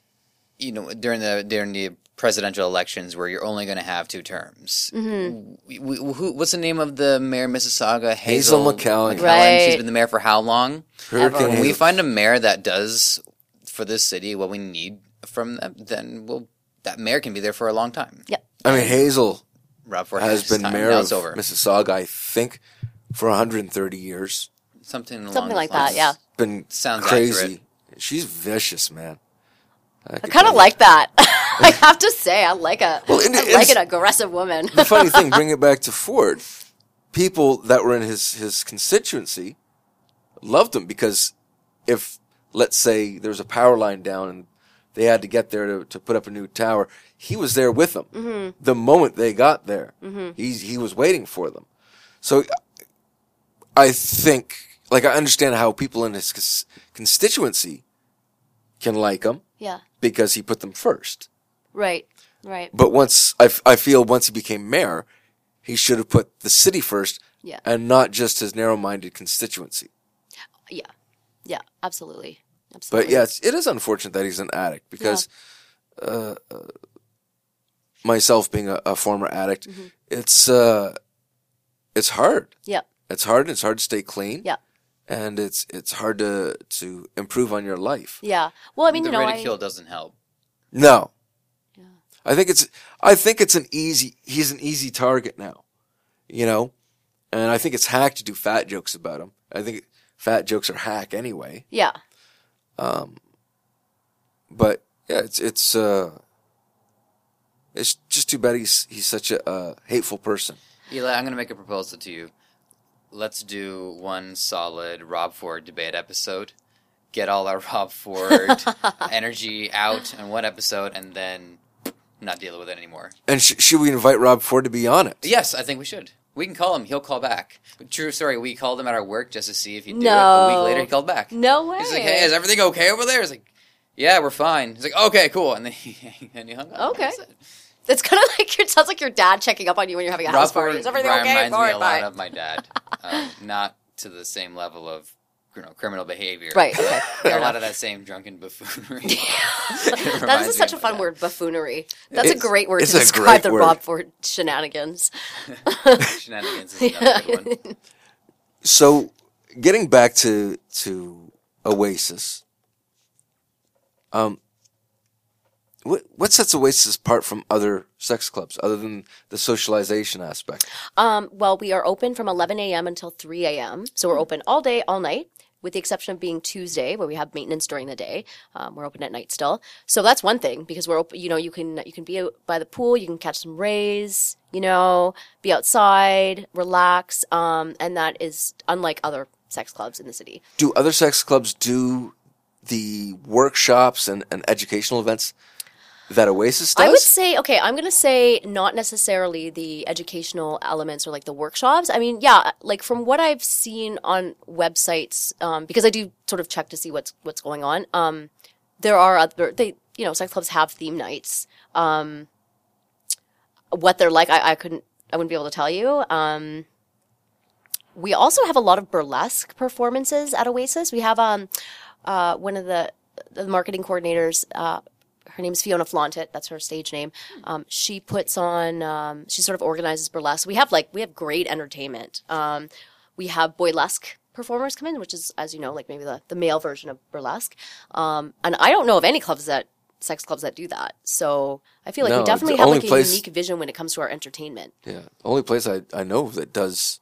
you know, during the presidential elections where you're only going to have two terms. Mm-hmm. What's the name of the mayor of Mississauga? Hazel McCallion. Right. She's been the mayor for how long? When we find a mayor that does for this city what we need from them, then that mayor can be there for a long time. Yep. I mean, Hazel Rob Ford has been mayor of Mississauga, I think, for 130 years. Something like that, yeah. Been sounds crazy. Accurate. She's vicious, man. I kind of like that. I have to say, I like an aggressive woman. The funny thing, bring it back to Ford, people that were in his constituency loved him because if, let's say, there was a power line down and they had to get there to put up a new tower, he was there with them. Mm-hmm. The moment they got there, mm-hmm. he was waiting for them. So I think, like, I understand how people in his constituency can like him. Yeah. Because he put them first. Right. But once, I feel once he became mayor, he should have put the city first and not just his narrow-minded constituency. Yeah, absolutely. But yeah, it is unfortunate that he's an addict because myself being a former addict, mm-hmm. It's hard. Yeah. It's hard and it's hard to stay clean. Yeah. And it's hard to improve on your life. Yeah. Well, I mean, the ridicule doesn't help. No. Yeah. I think it's he's an easy target now, you know? And I think it's hack to do fat jokes about him. I think fat jokes are hack anyway. Yeah. But yeah, it's just too bad he's such a hateful person. Eli, I'm going to make a proposal to you. Let's do one solid Rob Ford debate episode. Get all our Rob Ford energy out in one episode and then not deal with it anymore. And should we invite Rob Ford to be on it? Yes, I think we should. We can call him. He'll call back. True story. We called him at our work just to see if he'd do it. A week later, he called back. No way. He's like, hey, is everything okay over there? He's like, yeah, we're fine. He's like, okay, cool. And then he hung up. Okay. It's kind of like it sounds like your dad checking up on you when you're having a house party. Is everything okay? Reminds me a lot of my dad, not to the same level of criminal behavior. Right. Okay. A lot of that same drunken buffoonery. That is such a fun word, buffoonery. That's a great word to describe the Rob Ford shenanigans. Shenanigans is another good one. So, getting back to Oasis. What sets Oasis apart from other sex clubs, other than the socialization aspect? Well, we are open from 11 a.m. until 3 a.m., so we're open all day, all night, with the exception of being Tuesday, where we have maintenance during the day. We're open at night still. So that's one thing, because we're open, you can be out by the pool, you can catch some rays, be outside, relax, and that is unlike other sex clubs in the city. Do other sex clubs do the workshops and educational events that Oasis does? I would say, I'm going to say not necessarily the educational elements or like the workshops. I mean, yeah, like from what I've seen on websites, because I do sort of check to see what's going on. There are sex clubs have theme nights. What they're like, I wouldn't be able to tell you. We also have a lot of burlesque performances at Oasis. We have, one of the marketing coordinators, her name's Fiona Flauntit. That's her stage name. She puts on. She sort of organizes burlesque. We have great entertainment. We have boylesque performers come in, which is, as you know, like maybe the male version of burlesque. And I don't know of any sex clubs that do that. So I feel like we definitely have a unique vision when it comes to our entertainment. Yeah, the only place I know that does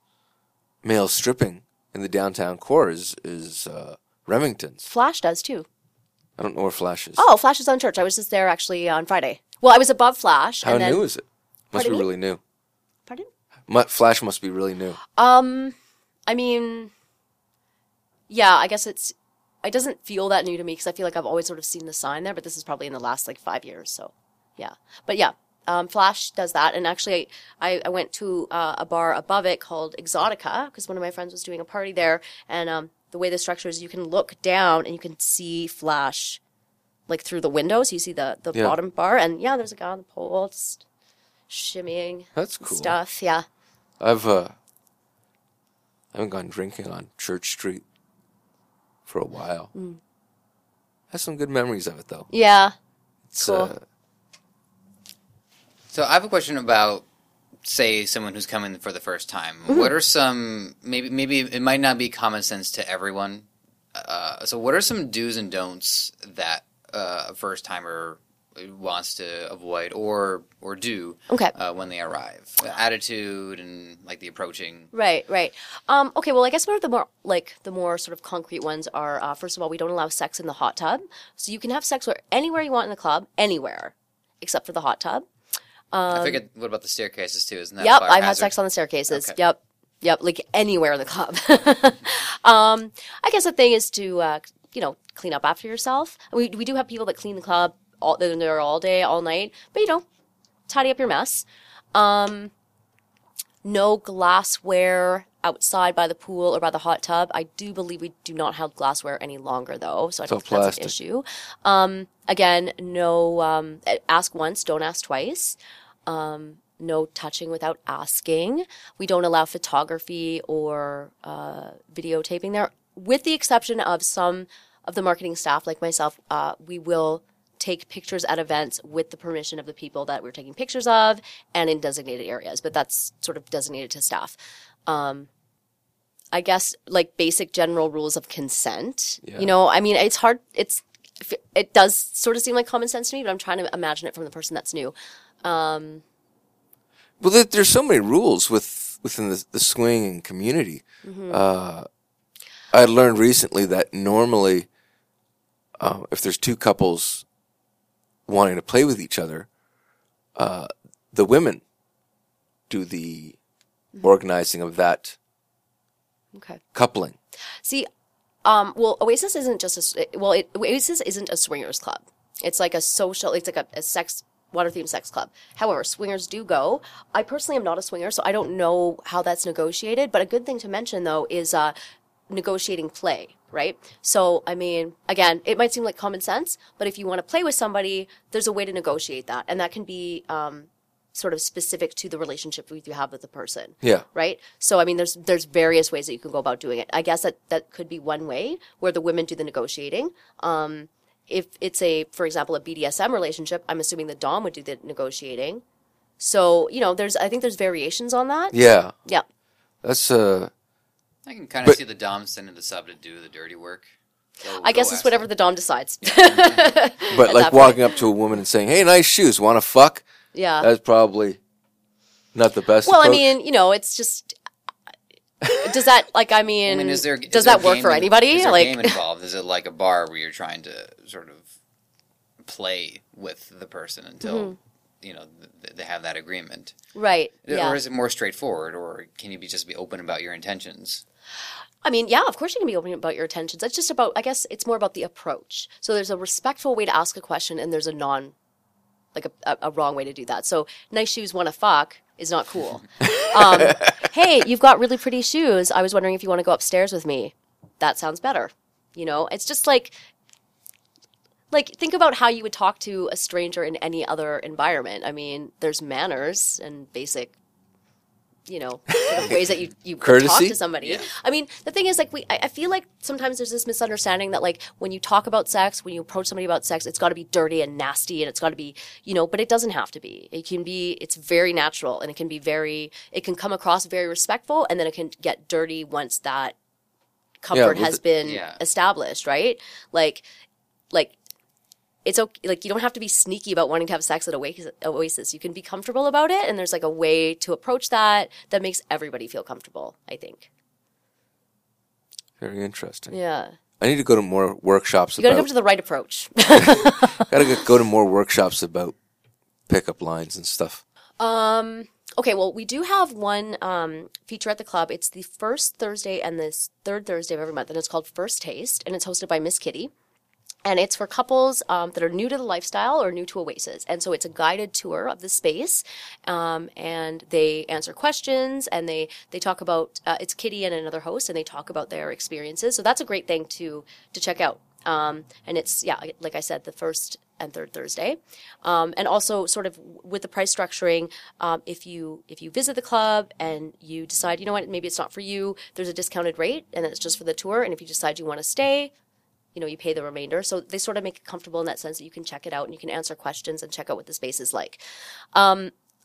male stripping in the downtown core is Remington's. Flash does too. I don't know where Flash is. Oh, Flash is on Church. I was just there actually on Friday. Well, I was above Flash. How new is it? Must be really new. Pardon? Flash must be really new. I mean, yeah, I guess it doesn't feel that new to me because I feel like I've always sort of seen the sign there, but this is probably in the last like 5 years. So, yeah. But yeah, Flash does that. And actually, I went to a bar above it called Exotica because one of my friends was doing a party there and, the way the structure is, you can look down and you can see Flash, like through the windows. You see the bottom bar, and there's a guy on the pole shimmying. That's cool. Stuff, yeah. I haven't gone drinking on Church Street for a while. Mm. I have some good memories of it, though. Yeah. It's cool. So I have a question about, say, someone who's coming for the first time. Mm-hmm. What are some, maybe it might not be common sense to everyone. So what are some do's and don'ts that a first-timer wants to avoid or do when they arrive? Attitude and, like, the approaching. Right. Okay, well, I guess one of the more sort of concrete ones are, first of all, we don't allow sex in the hot tub. So you can have sex anywhere you want in the club, anywhere, except for the hot tub. I figured, what about the staircases, too? Isn't that a fire hazard? Yep, I've had sex on the staircases. Okay. Yep, like anywhere in the club. I guess the thing is to, clean up after yourself. We do have people that clean the club. They're there all day, all night. But, tidy up your mess. No glassware outside by the pool or by the hot tub. I do believe we do not have glassware any longer, though. So I don't think that's an issue. Again, no ask once, don't ask twice. No touching without asking. We don't allow photography or videotaping there, with the exception of some of the marketing staff, like myself. We will take pictures at events with the permission of the people that we're taking pictures of and in designated areas, but that's sort of designated to staff. I guess, like, basic general rules of consent. Yeah. It's hard. It does sort of seem like common sense to me, but I'm trying to imagine it from the person that's new. Well, there's so many rules within the swinging community. Mm-hmm. I learned recently that normally, if there's two couples wanting to play with each other, the women do the organizing of that coupling. See, Oasis isn't just Oasis isn't a swingers club. It's like a social. It's like a sex. Water-themed sex club. However, swingers do go. I personally am not a swinger, so I don't know how that's negotiated. But a good thing to mention, though, is negotiating play, right? So, again, it might seem like common sense, but if you want to play with somebody, there's a way to negotiate that. And that can be sort of specific to the relationship you have with the person. Yeah. Right? So, there's various ways that you can go about doing it. I guess that could be one way where the women do the negotiating. If it's for example, a BDSM relationship, I'm assuming the Dom would do the negotiating. So, I think there's variations on that. Yeah. Yeah. That's I can kind of see the Dom sending the sub to do the dirty work. I guess it's whatever the Dom decides. Yeah. But like walking up to a woman and saying, "Hey, nice shoes, want to fuck?" Yeah. That's probably not the best approach. It's just, does that, does that work for anybody? Is there a game involved? Is it like a bar where you're trying to sort of play with the person until, they have that agreement? Right, yeah. Or is it more straightforward, or can you just be open about your intentions? Yeah, of course you can be open about your intentions. It's just about, I guess it's more about the approach. So there's a respectful way to ask a question, and there's a wrong way to do that. So nice shoes, wanna fuck is not cool. Hey, you've got really pretty shoes. I was wondering if you want to go upstairs with me. That sounds better. It's just like think about how you would talk to a stranger in any other environment. There's manners and basic, sort of ways that you courtesy? Talk to somebody. Yeah. The thing is, I feel like sometimes there's this misunderstanding that, when you talk about sex, when you approach somebody about sex, it's got to be dirty and nasty, and it's got to be, but it doesn't have to be. It can be, it's very natural, and it can be it can come across very respectful, and then it can get dirty once that comfort has been established, right? It's okay. You don't have to be sneaky about wanting to have sex at Oasis. You can be comfortable about it, and there's a way to approach that makes everybody feel comfortable, I think. Very interesting. Yeah. I need to go to more workshops. You got to come to the right approach. Got to go to more workshops about pickup lines and stuff. Okay, well, we do have one feature at the club. It's the first Thursday and the third Thursday of every month, and it's called First Taste, and it's hosted by Miss Kitty. And it's for couples that are new to the lifestyle or new to Oasis. And so it's a guided tour of the space. And they answer questions, and they talk about, it's Kitty and another host, and they talk about their experiences. So that's a great thing to check out. And it's, yeah, like I said, the first and third Thursday. And also sort of with the price structuring, if you visit the club and you decide, you know what, maybe it's not for you, there's a discounted rate and it's just for the tour. And if you decide you want to stay, you know, you pay the remainder. So they sort of make it comfortable in that sense that you can check it out and you can answer questions and check out what the space is like.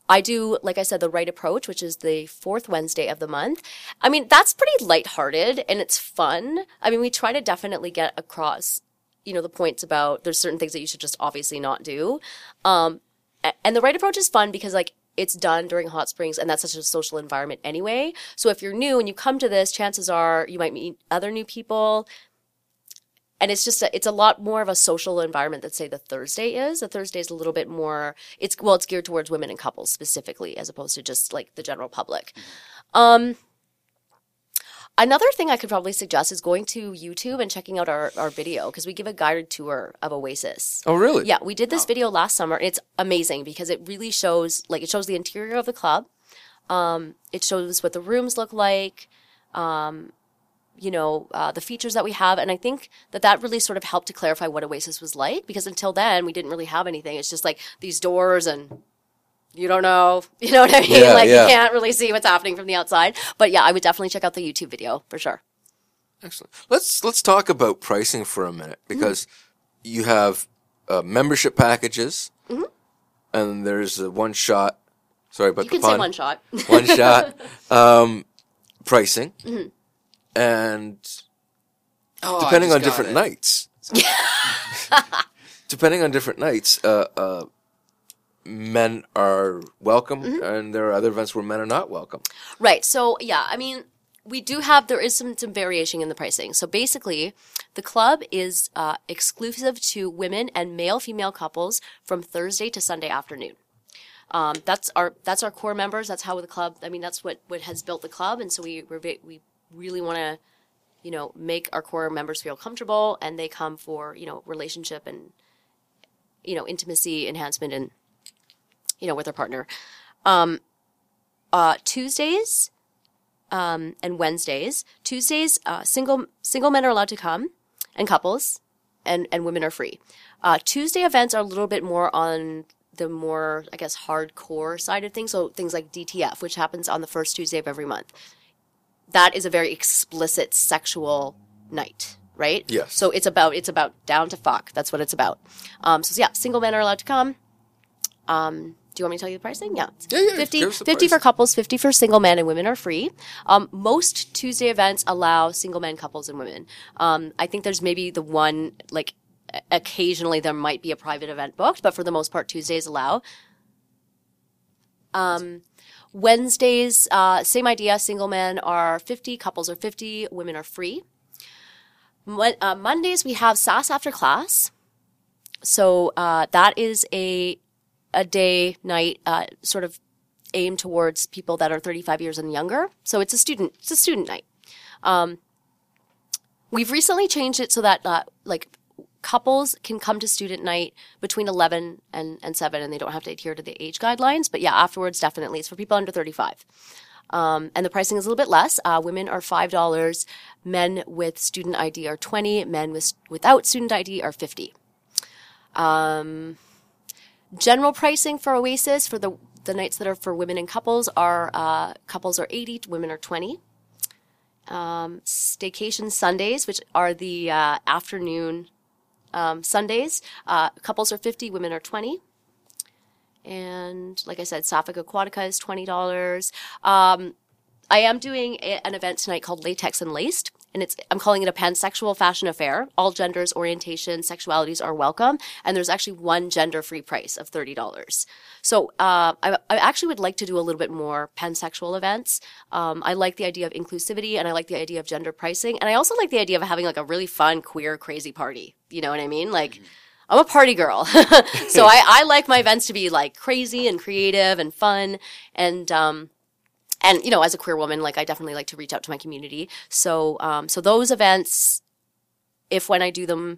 I do, like I said, The Right Approach, which is the fourth Wednesday of the month. I mean, that's pretty lighthearted and it's fun. I mean, we try to definitely get across, you know, the points about there's certain things that you should just obviously not do. And The Right Approach is fun because, like, it's done during Hot Springs, and that's such a social environment anyway. So if you're new and you come to this, chances are you might meet other new people. And it's just, it's a lot more of a social environment than, say, the Thursday is. The Thursday is a little bit more, it's geared towards women and couples specifically, as opposed to just, like, the general public. Another thing I could probably suggest is going to YouTube and checking out our video, because we give a guided tour of Oasis. Oh, really? Yeah, we did this video last summer, and it's amazing because it really shows, like, it shows the interior of the club. It shows what the rooms look like. You know, the features that we have. And I think that really sort of helped to clarify what Oasis was like, because until then we didn't really have anything. It's just like these doors and you don't know, you know what I mean? Yeah, like you can't really see what's happening from the outside. But yeah, I would definitely check out the YouTube video for sure. Excellent. Let's talk about pricing for a minute, because you have membership packages and there's a one shot. Sorry about the pun. You can say one shot. One shot. Pricing. Mm-hmm. And depending on different nights, men are welcome, and there are other events where men are not welcome. Right. So, yeah, I mean, we do have – there is some variation in the pricing. So, basically, the club is exclusive to women and male-female couples from Thursday to Sunday afternoon. That's our core members. That's how the club – I mean, that's what has built the club, and so we really want to, you know, make our core members feel comfortable, and they come for, you know, relationship and, you know, intimacy enhancement and, you know, with their partner. Tuesdays and Wednesdays. Tuesdays, single men are allowed to come, and couples, and women are free. Tuesday events are a little bit more on the more, I guess, hardcore side of things. So things like DTF, which happens on the first Tuesday of every month. That is a very explicit sexual night, right? Yes. So it's about down to fuck. That's what it's about. So yeah, single men are allowed to come. Do you want me to tell you the pricing? Yeah. Yeah. 50 for couples, 50 for single men, and women are free. Most Tuesday events allow single men, couples, and women. I think there's maybe the one, like, occasionally there might be a private event booked, but for the most part, Tuesdays allow. Wednesdays, same idea. Single men are 50, couples are 50, women are free. Mondays, we have SAS after class. So that is a day, night, sort of aimed towards people that are 35 years and younger. So it's a student night. We've recently changed it so that couples can come to student night between 11 and 7, and they don't have to adhere to the age guidelines. But, yeah, afterwards, definitely. It's for people under 35. And the pricing is a little bit less. Women are $5. Men with student ID are $20. Men without student ID are $50. General pricing for Oasis for the nights that are for women and couples are couples are $80, women are $20. Staycation Sundays, which are the afternoon Sundays, couples are 50, women are 20. And like I said, Sapphic Aquatica is $20. I am doing an event tonight called Latex and Laced, and I'm calling it a pansexual fashion affair. All genders, orientations, sexualities are welcome. And there's actually one gender-free price of $30. So, I actually would like to do a little bit more pansexual events. I like the idea of inclusivity, and I like the idea of gender pricing. And I also like the idea of having, like, a really fun, queer, crazy party. You know what I mean? Like, I'm a party girl. So I like my events to be, like, crazy and creative and fun. And, you know, as a queer woman, like, I definitely like to reach out to my community. So, so those events, if I do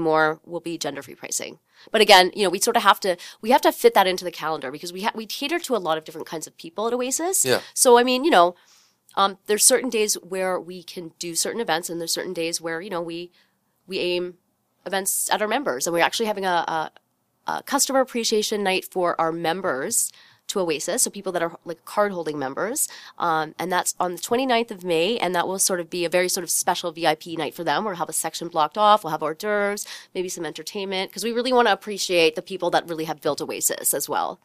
more, will be gender-free pricing. But again, you know, we have to fit that into the calendar, because we cater to a lot of different kinds of people at Oasis. Yeah. So, I mean, you know, there's certain days where we can do certain events, and there's certain days where, you know, we aim events at our members. And we're actually having a customer appreciation night for our members to Oasis, so people that are like card-holding members. And that's on the 29th of May, and that will sort of be a very sort of special VIP night for them. We'll have a section blocked off. We'll have hors d'oeuvres, maybe some entertainment, because we really want to appreciate the people that really have built Oasis as well.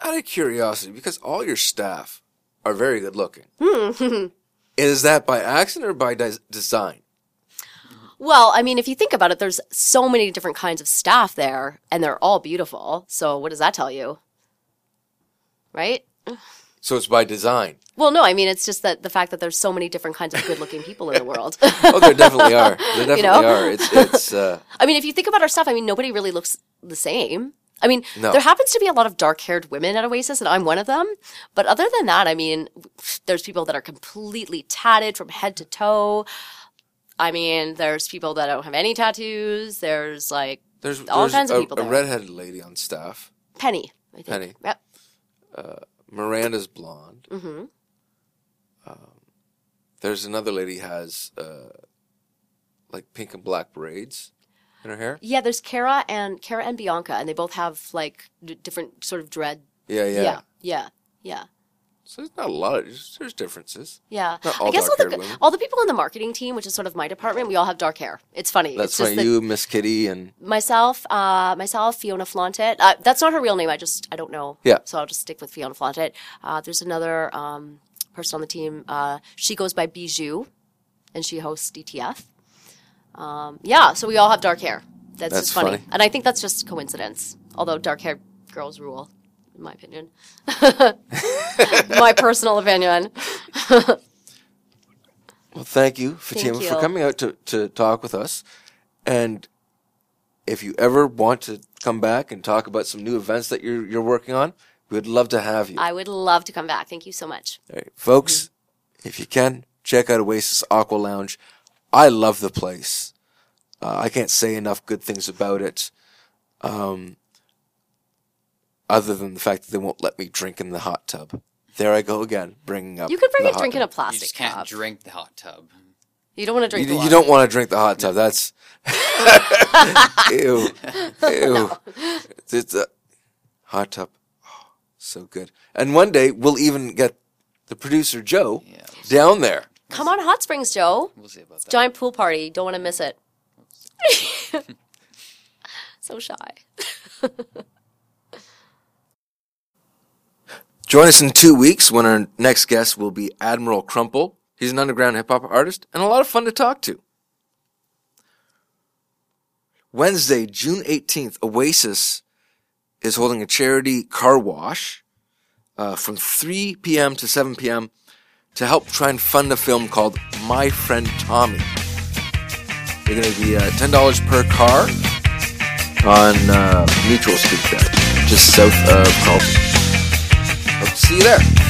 Out of curiosity, because all your staff are very good looking. Is that by accident or by design? Well, I mean, if you think about it, there's so many different kinds of staff there, and they're all beautiful. So what does that tell you? Right? So it's by design. Well, no, I mean, it's just that the fact that there's so many different kinds of good-looking people in the world. Oh, there definitely are. There definitely are. It's I mean, if you think about our staff, I mean, nobody really looks the same. I mean, there happens to be a lot of dark-haired women at Oasis, and I'm one of them. But other than that, I mean, there's people that are completely tatted from head to toe. I mean, there's people that don't have any tattoos. There's, like, all kinds of people there. There's a redheaded lady on staff. Penny, I think. Penny. Yep. Miranda's blonde. Mm-hmm. There's another lady has, like, pink and black braids in her hair. Yeah, there's Kara and Bianca, and they both have, like, different sort of dread. Yeah. So there's not a lot. There's differences. Yeah. Not all all the people in the marketing team, which is sort of my department, we all have dark hair. It's funny. That's why you, Miss Kitty, and... Myself, Fiona Flauntit. That's not her real name. I don't know. Yeah. So I'll just stick with Fiona Flauntit. There's another person on the team. She goes by Bijou, and she hosts DTF. Yeah, so we all have dark hair. That's just funny. And I think that's just coincidence, although dark-haired girls rule. My opinion. My personal opinion. Well, thank you, Fatima, for coming out to talk with us. And if you ever want to come back and talk about some new events that you're working on, we would love to have you. I would love to come back. Thank you so much. All right, folks, if you can, check out Oasis Aqua Lounge. I love the place. I can't say enough good things about it. Other than the fact that they won't let me drink in the hot tub. There I go again, bringing up. You could bring a drink in a plastic tub. You just can't drink the hot tub. You don't want to drink the hot tub. You don't want to drink the hot tub. That's... Ew. Ew. No. It's a hot tub. Oh, so good. And one day, we'll even get the producer, Joe, down there. Come on, Hot Springs, Joe. We'll see about that. Giant pool party. Don't want to miss it. So shy. Join us in 2 weeks when our next guest will be Admiral Crumple. He's an underground hip-hop artist and a lot of fun to talk to. Wednesday, June 18th, Oasis is holding a charity car wash from 3 p.m. to 7 p.m. to help try and fund a film called My Friend Tommy. They're going to be $10 per car on Mutual Street there, just south of Carlton. Hope to see you there.